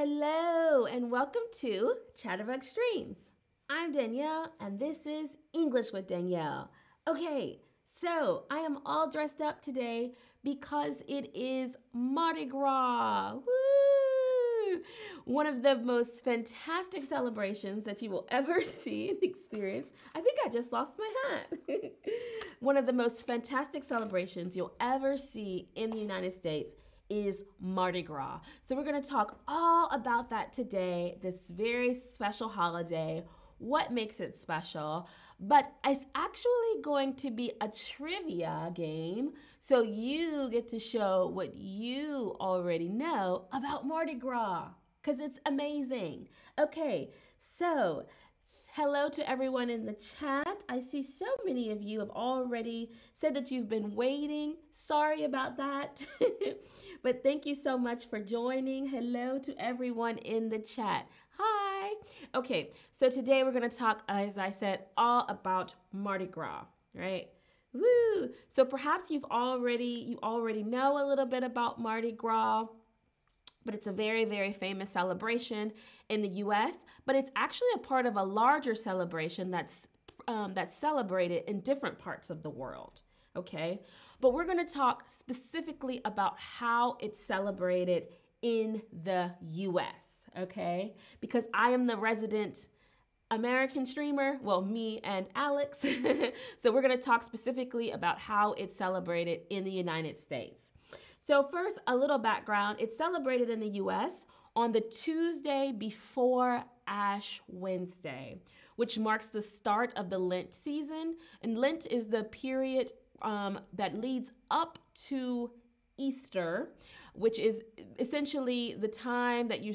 Hello and welcome to Chatterbug Streams. I'm Danielle and this is English with Danielle. Okay, so I am all dressed up today because it is Mardi Gras. Woo! One of the most fantastic celebrations that you will ever see and experience. I think I just lost my hat. One of the most fantastic celebrations you'll ever see in the United States is Mardi Gras. So we're going to talk all about that today, this very special holiday, what makes it special, but it's actually going to be a trivia game, so you get to show what you already know about Mardi Gras, because it's amazing. Okay, so hello to everyone in the chat. I see so many of you have already said that you've been waiting. Sorry about that. But thank you so much for joining. Hello to everyone in the chat. Hi. Okay, so today we're going to talk, as I said, all about Mardi Gras, right? Woo! So perhaps you already know a little bit about Mardi Gras. But it's a very, very famous celebration in the U.S., but it's actually a part of a larger celebration that's celebrated in different parts of the world, okay? But we're going to talk specifically about how it's celebrated in the U.S., okay? Because I am the resident American streamer, well, me and Alex. So we're going to talk specifically about how it's celebrated in the United States. So first, a little background. It's celebrated in the U.S. on the Tuesday before Ash Wednesday, which marks the start of the Lent season. And Lent is the period that leads up to Easter, which is essentially the time that you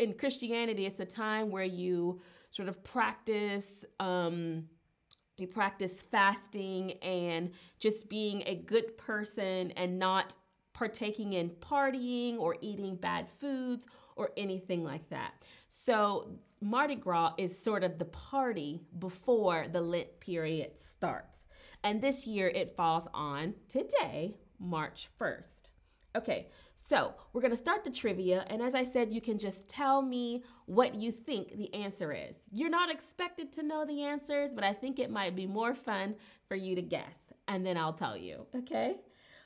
in Christianity, it's a time where you sort of practice you practice fasting and just being a good person and not partaking in partying or eating bad foods or anything like that. So Mardi Gras is sort of the party before the Lent period starts. And this year it falls on today, March 1st. Okay, so we're going to start the trivia. And as I said, you can just tell me what you think the answer is. You're not expected to know the answers, but I think it might be more fun for you to guess. And then I'll tell you. Okay,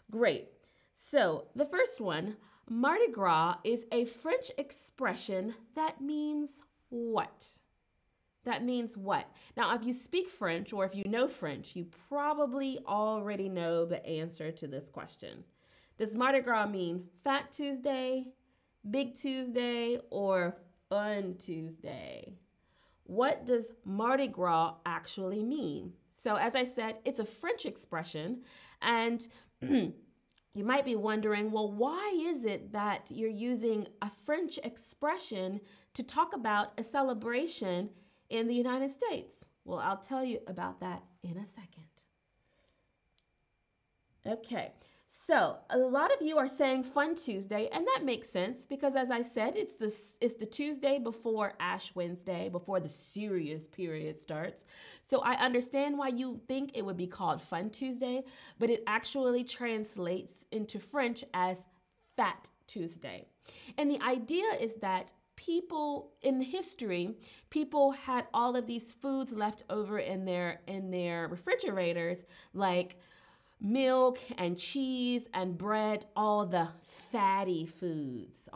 great. So the first one, Mardi Gras is a French expression that means what? That means what? Now, if you speak French or if you know French, you probably already know the answer to this question. Does Mardi Gras mean Fat Tuesday, Big Tuesday, or Fun Tuesday? What does Mardi Gras actually mean? So as I said, it's a French expression, and you might be wondering, well, why is it that you're using a French expression to talk about a celebration in the United States? Well, I'll tell you about that in a second. Okay, so a lot of you are saying Fun Tuesday, and that makes sense because, as I said, it's the Tuesday before Ash Wednesday, before the serious period starts. So I understand why you think it would be called Fun Tuesday, but it actually translates into French as Fat Tuesday. And the idea is that people in history, people had all of these foods left over in their refrigerators, like milk and cheese and bread, all the fatty foods.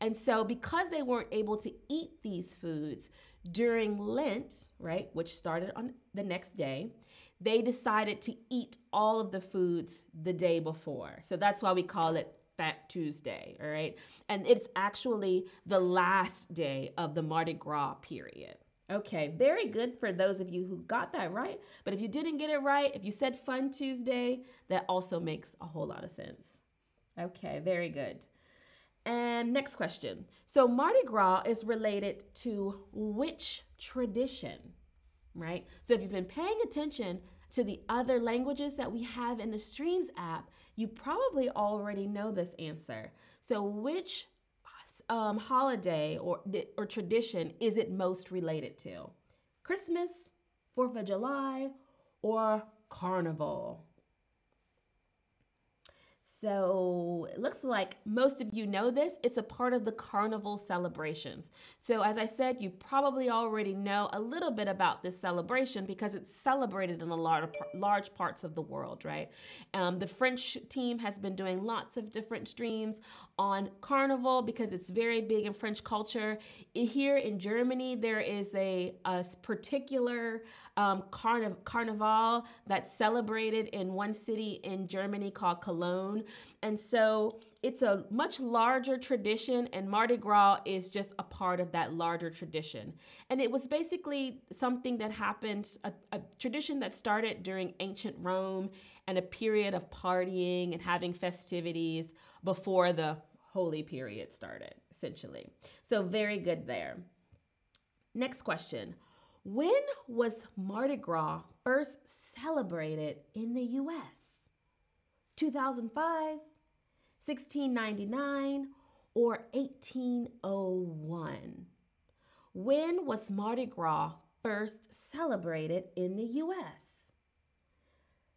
And so because they weren't able to eat these foods during Lent, right, which started on the next day, they decided to eat all of the foods the day before. So that's why we call it Fat Tuesday, all right? And it's actually the last day of the Mardi Gras period. Okay, very good for those of you who got that right. But if you didn't get it right, if you said Fun Tuesday, that also makes a whole lot of sense. Okay, very good. And next question. So Mardi Gras is related to which tradition, right? So if you've been paying attention to the other languages that we have in the Streams app, you probably already know this answer. So which holiday or tradition is it most related to? Christmas, 4th of July, or Carnival? So it looks like most of you know this. It's a part of the carnival celebrations. So as I said, you probably already know a little bit about this celebration because it's celebrated in a large parts of the world, right? The French team has been doing lots of different streams on carnival because it's very big in French culture. Here in Germany, there is a particular carnival that's celebrated in one city in Germany called Cologne. And so it's a much larger tradition, and Mardi Gras is just a part of that larger tradition. And it was basically something that happened, a tradition that started during ancient Rome and a period of partying and having festivities before the holy period started, essentially. So very good there. Next question. When was Mardi Gras first celebrated in the U.S.? 2005, 1699, or 1801? When was Mardi Gras first celebrated in the U.S.?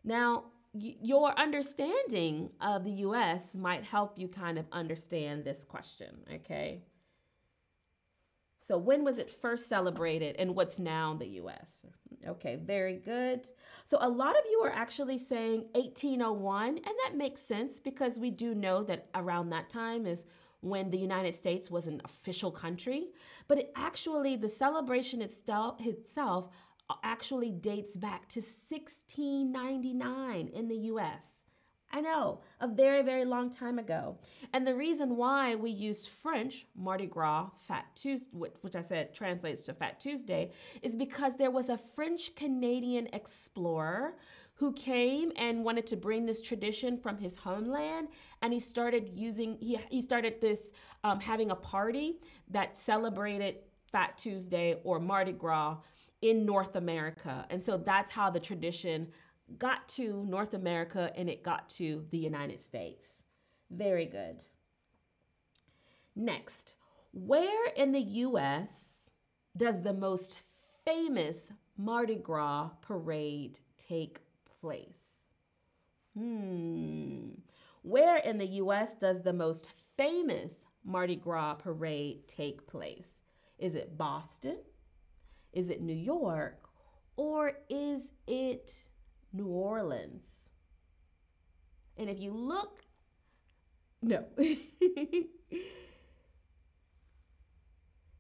Now, your understanding of the U.S. might help you kind of understand this question, okay? So when was it first celebrated and what's now the U.S.? Okay, very good. So a lot of you are actually saying 1801, and that makes sense because we do know that around that time is when the United States was an official country. But it actually, the celebration itself actually dates back to 1699 in the U.S. I know, a very, very long time ago. And the reason why we used French, Mardi Gras, Fat Tuesday, which I said translates to Fat Tuesday, is because there was a French-Canadian explorer who came and wanted to bring this tradition from his homeland, and he started having a party that celebrated Fat Tuesday or Mardi Gras in North America. And so that's how the tradition got to North America and it got to the United States. Very good. Next, where in the U.S. does the most famous Mardi Gras parade take place? Where in the U.S. does the most famous Mardi Gras parade take place? Is it Boston? Is it New York? Or is it New Orleans? And if you look, no.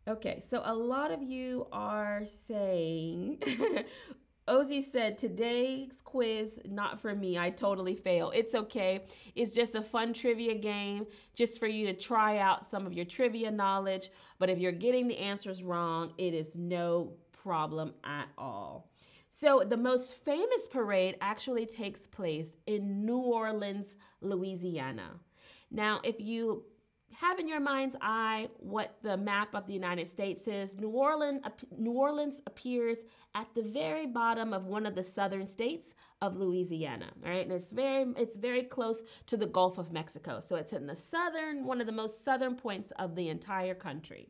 Okay, so a lot of you are saying, Ozzy said, today's quiz, not for me. I totally fail. It's okay. It's just a fun trivia game just for you to try out some of your trivia knowledge. But if you're getting the answers wrong, it is no problem at all. So the most famous parade actually takes place in New Orleans, Louisiana. Now, if you have in your mind's eye what the map of the United States is, New Orleans appears at the very bottom of one of the southern states of Louisiana, all right? And it's very close to the Gulf of Mexico. So it's in the one of the most southern points of the entire country.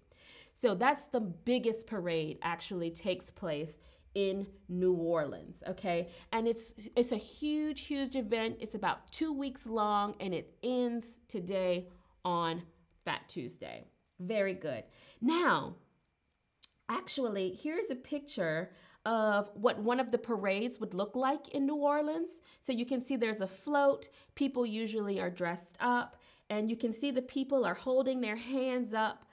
So that's the biggest parade actually takes place in New Orleans, okay? And it's a huge, huge event. It's about 2 weeks long, and it ends today on Fat Tuesday. Very good. Now, actually, here's a picture of what one of the parades would look like in New Orleans. So you can see there's a float. People usually are dressed up, and you can see the people are holding their hands up,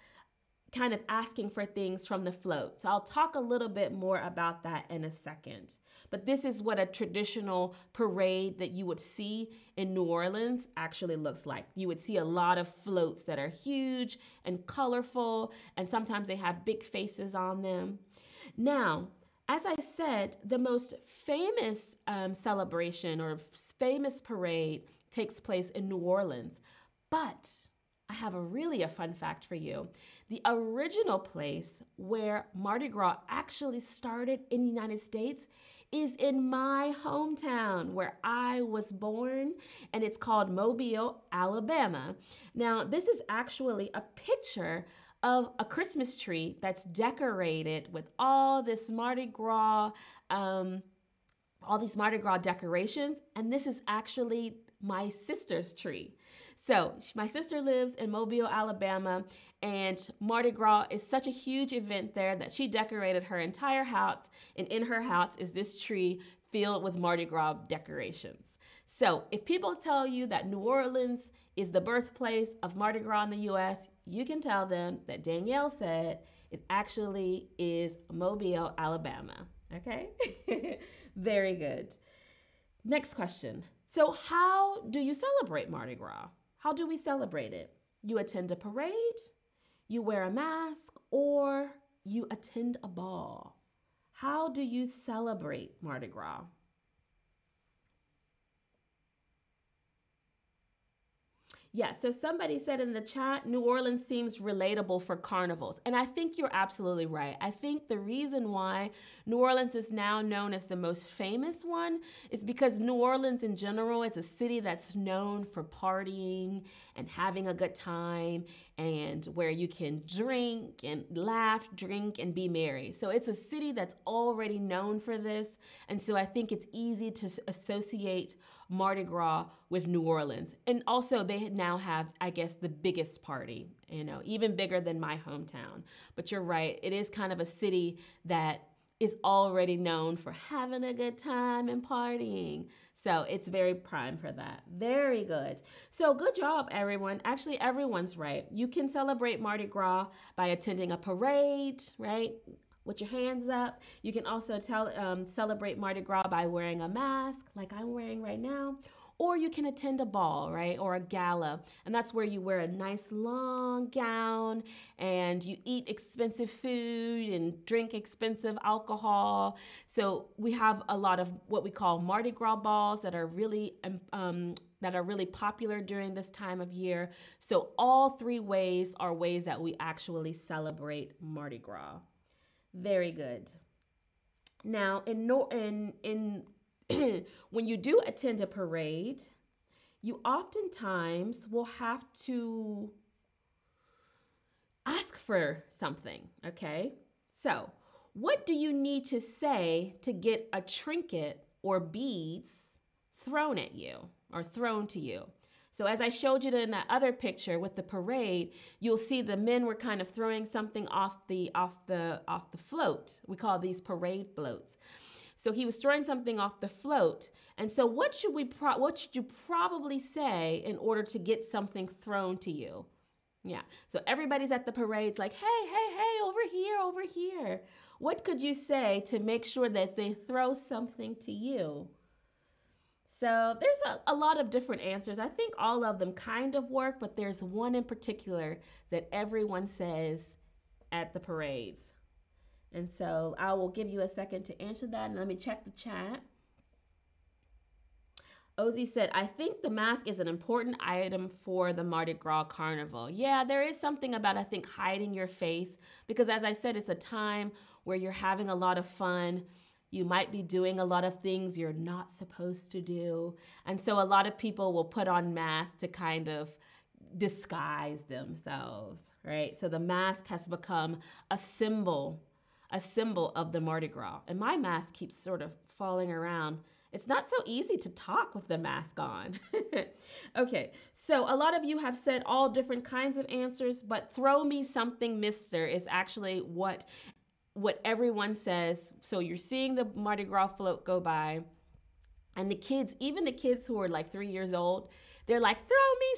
kind of asking for things from the float. So I'll talk a little bit more about that in a second. But this is what a traditional parade that you would see in New Orleans actually looks like. You would see a lot of floats that are huge and colorful, and sometimes they have big faces on them. Now, as I said, the most famous celebration or famous parade takes place in New Orleans, but I have a fun fact for you. The original place where Mardi Gras actually started in the United States is in my hometown where I was born, and it's called Mobile, Alabama. Now, this is actually a picture of a Christmas tree that's decorated with all these Mardi Gras decorations, and this is actually my sister's tree. So my sister lives in Mobile, Alabama, and Mardi Gras is such a huge event there that she decorated her entire house, and in her house is this tree filled with Mardi Gras decorations. So if people tell you that New Orleans is the birthplace of Mardi Gras in the US, you can tell them that Danielle said it actually is Mobile, Alabama. Okay? Very good. Next question. So how do you celebrate Mardi Gras? How do we celebrate it? You attend a parade, you wear a mask, or you attend a ball. How do you celebrate Mardi Gras? Yeah, so somebody said in the chat, New Orleans seems relatable for carnivals. And I think you're absolutely right. I think the reason why New Orleans is now known as the most famous one is because New Orleans in general is a city that's known for partying and having a good time and where you can drink and laugh, drink and be merry. So it's a city that's already known for this. And so I think it's easy to associate Mardi Gras with New Orleans. And also they now have, I guess, the biggest party, you know, even bigger than my hometown. But you're right, it is kind of a city that is already known for having a good time and partying. So it's very prime for that. Very good. So good job, everyone. Actually, everyone's right. You can celebrate Mardi Gras by attending a parade, right? With your hands up. You can also celebrate Mardi Gras by wearing a mask, like I'm wearing right now, or you can attend a ball, right, or a gala, and that's where you wear a nice long gown and you eat expensive food and drink expensive alcohol. So we have a lot of what we call Mardi Gras balls that are really popular during this time of year. So all three ways are ways that we actually celebrate Mardi Gras. Very good. Now, when you do attend a parade, you oftentimes will have to ask for something, okay? So, what do you need to say to get a trinket or beads thrown at you or thrown to you? So as I showed you in that other picture with the parade, you'll see the men were kind of throwing something off the float. We call these parade floats. So he was throwing something off the float. And so what should you probably say in order to get something thrown to you? Yeah. So everybody's at the parade like, "Hey, hey, hey, over here, over here." What could you say to make sure that they throw something to you? So there's a lot of different answers. I think all of them kind of work, but there's one in particular that everyone says at the parades. And so I will give you a second to answer that. And let me check the chat. Ozzy said, I think the mask is an important item for the Mardi Gras carnival. Yeah, there is something about, I think, hiding your face, because as I said, it's a time where you're having a lot of fun. You might be doing a lot of things you're not supposed to do. And so a lot of people will put on masks to kind of disguise themselves, right? So the mask has become a symbol of the Mardi Gras. And my mask keeps sort of falling around. It's not so easy to talk with the mask on. Okay, so a lot of you have said all different kinds of answers, but throw me something, mister, is actually what everyone says. So you're seeing the Mardi Gras float go by, and the kids, even the kids who are like 3 years old, they're like, throw me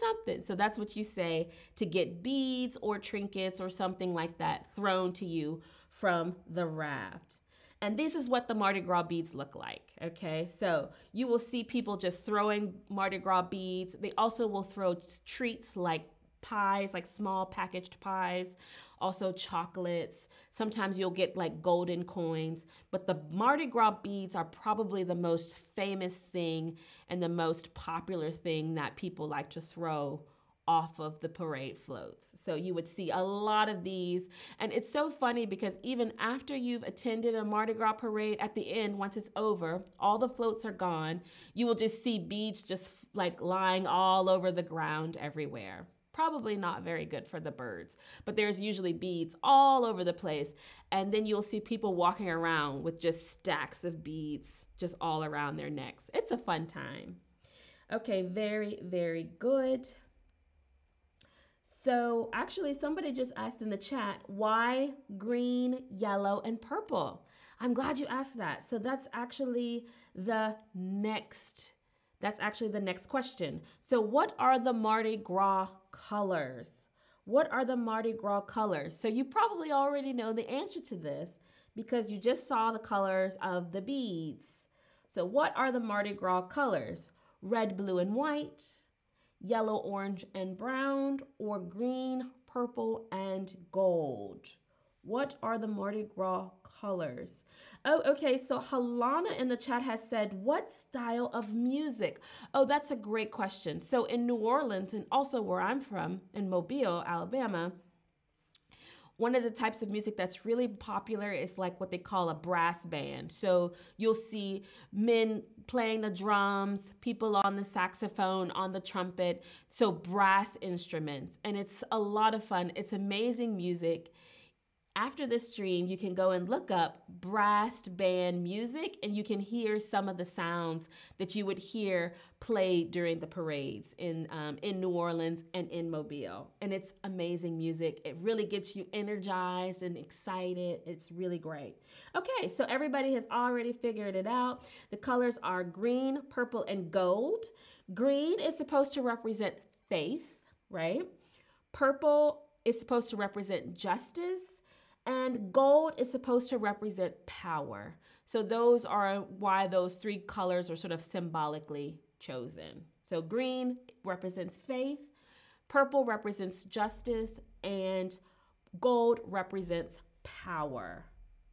something. So that's what you say to get beads or trinkets or something like that thrown to you from the raft. And this is what the Mardi Gras beads look like, okay? So you will see people just throwing Mardi Gras beads. They also will throw treats like pies, like small packaged pies, also chocolates. Sometimes you'll get like golden coins, but the Mardi Gras beads are probably the most famous thing and the most popular thing that people like to throw off of the parade floats. So you would see a lot of these. And it's so funny because even after you've attended a Mardi Gras parade, at the end, once it's over, all the floats are gone, you will just see beads just like lying all over the ground everywhere. Probably not very good for the birds, but there's usually beads all over the place. And then you'll see people walking around with just stacks of beads just all around their necks. It's a fun time. Okay, very, very good. So actually somebody just asked in the chat, why green, yellow, and purple? I'm glad you asked that. So that's actually the next question. So what are the Mardi Gras colors? What are the Mardi Gras colors? So you probably already know the answer to this because you just saw the colors of the beads. So what are the Mardi Gras colors? Red, blue, and white, yellow, orange, and brown, or green, purple, and gold? What are the Mardi Gras colors? Oh, okay, so Halana in the chat has said, what style of music? Oh, that's a great question. So in New Orleans, and also where I'm from, in Mobile, Alabama, one of the types of music that's really popular is like what they call a brass band. So you'll see men playing the drums, people on the saxophone, on the trumpet, so brass instruments. And it's a lot of fun. It's amazing music. After this stream, you can go and look up brass band music and you can hear some of the sounds that you would hear played during the parades in New Orleans and in Mobile. And it's amazing music. It really gets you energized and excited. It's really great. Okay, so everybody has already figured it out. The colors are green, purple, and gold. Green is supposed to represent faith, right? Purple is supposed to represent justice. And gold is supposed to represent power. So those are why those three colors are sort of symbolically chosen. So green represents faith, purple represents justice, and gold represents power.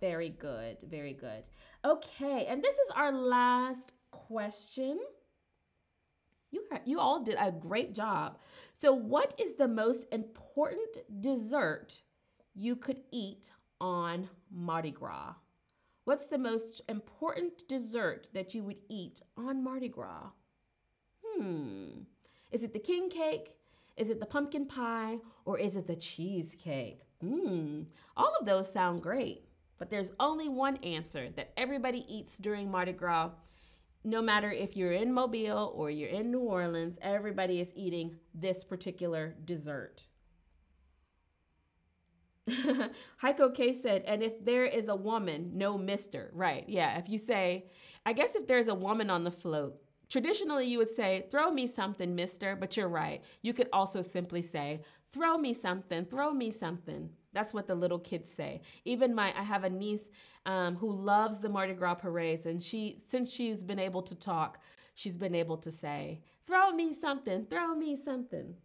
Very good, very good. Okay, and this is our last question. You all did a great job. So what is the most important dessert you could eat on Mardi Gras? What's the most important dessert that you would eat on Mardi Gras? Is it the king cake? Is it the pumpkin pie? Or is it the cheesecake? All of those sound great, but there's only one answer that everybody eats during Mardi Gras. No matter if you're in Mobile or you're in New Orleans, everybody is eating this particular dessert. Heiko K said, and if there is a woman, no mister. Right, yeah, if you say, I guess if there's a woman on the float, traditionally you would say, throw me something, mister, but you're right. You could also simply say, throw me something, throw me something. That's what the little kids say. Even I have a niece who loves the Mardi Gras parades, and since she's been able to talk, she's been able to say, throw me something, throw me something.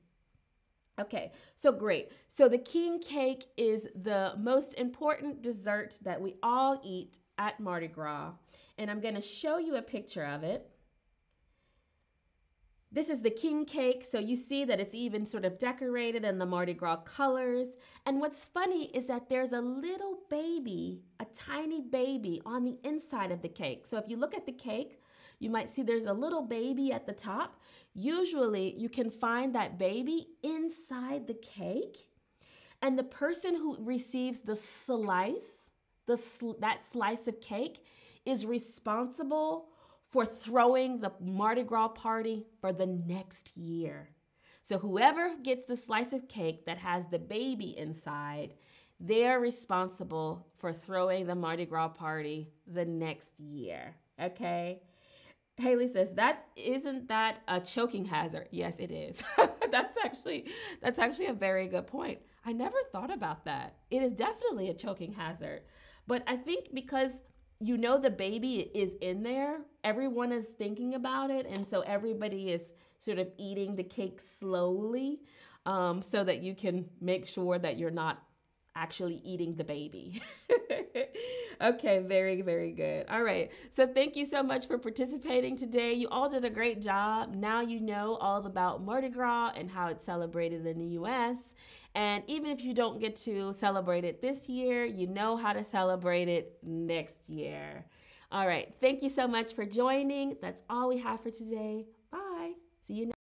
Okay, so great. So the king cake is the most important dessert that we all eat at Mardi Gras. And I'm gonna show you a picture of it. This is the king cake. So you see that it's even sort of decorated in the Mardi Gras colors. And what's funny is that there's a little baby, a tiny baby on the inside of the cake. So if you look at the cake, you might see there's a little baby at the top. Usually you can find that baby inside the cake. And the person who receives the slice, that slice of cake, is responsible for throwing the Mardi Gras party for the next year. So whoever gets the slice of cake that has the baby inside, they're responsible for throwing the Mardi Gras party the next year, okay? Haley says, isn't that a choking hazard? Yes, it is. That's actually a very good point. I never thought about that. It is definitely a choking hazard. But I think because the baby is in there, everyone is thinking about it, and so everybody is sort of eating the cake slowly so that you can make sure that you're not actually eating the baby. Okay, very, very good. All right, so thank you so much for participating today. You all did a great job. Now you know all about Mardi Gras and how it's celebrated in the U.S. And even if you don't get to celebrate it this year, you know how to celebrate it next year. All right, thank you so much for joining. That's all we have for today. Bye. See you next time.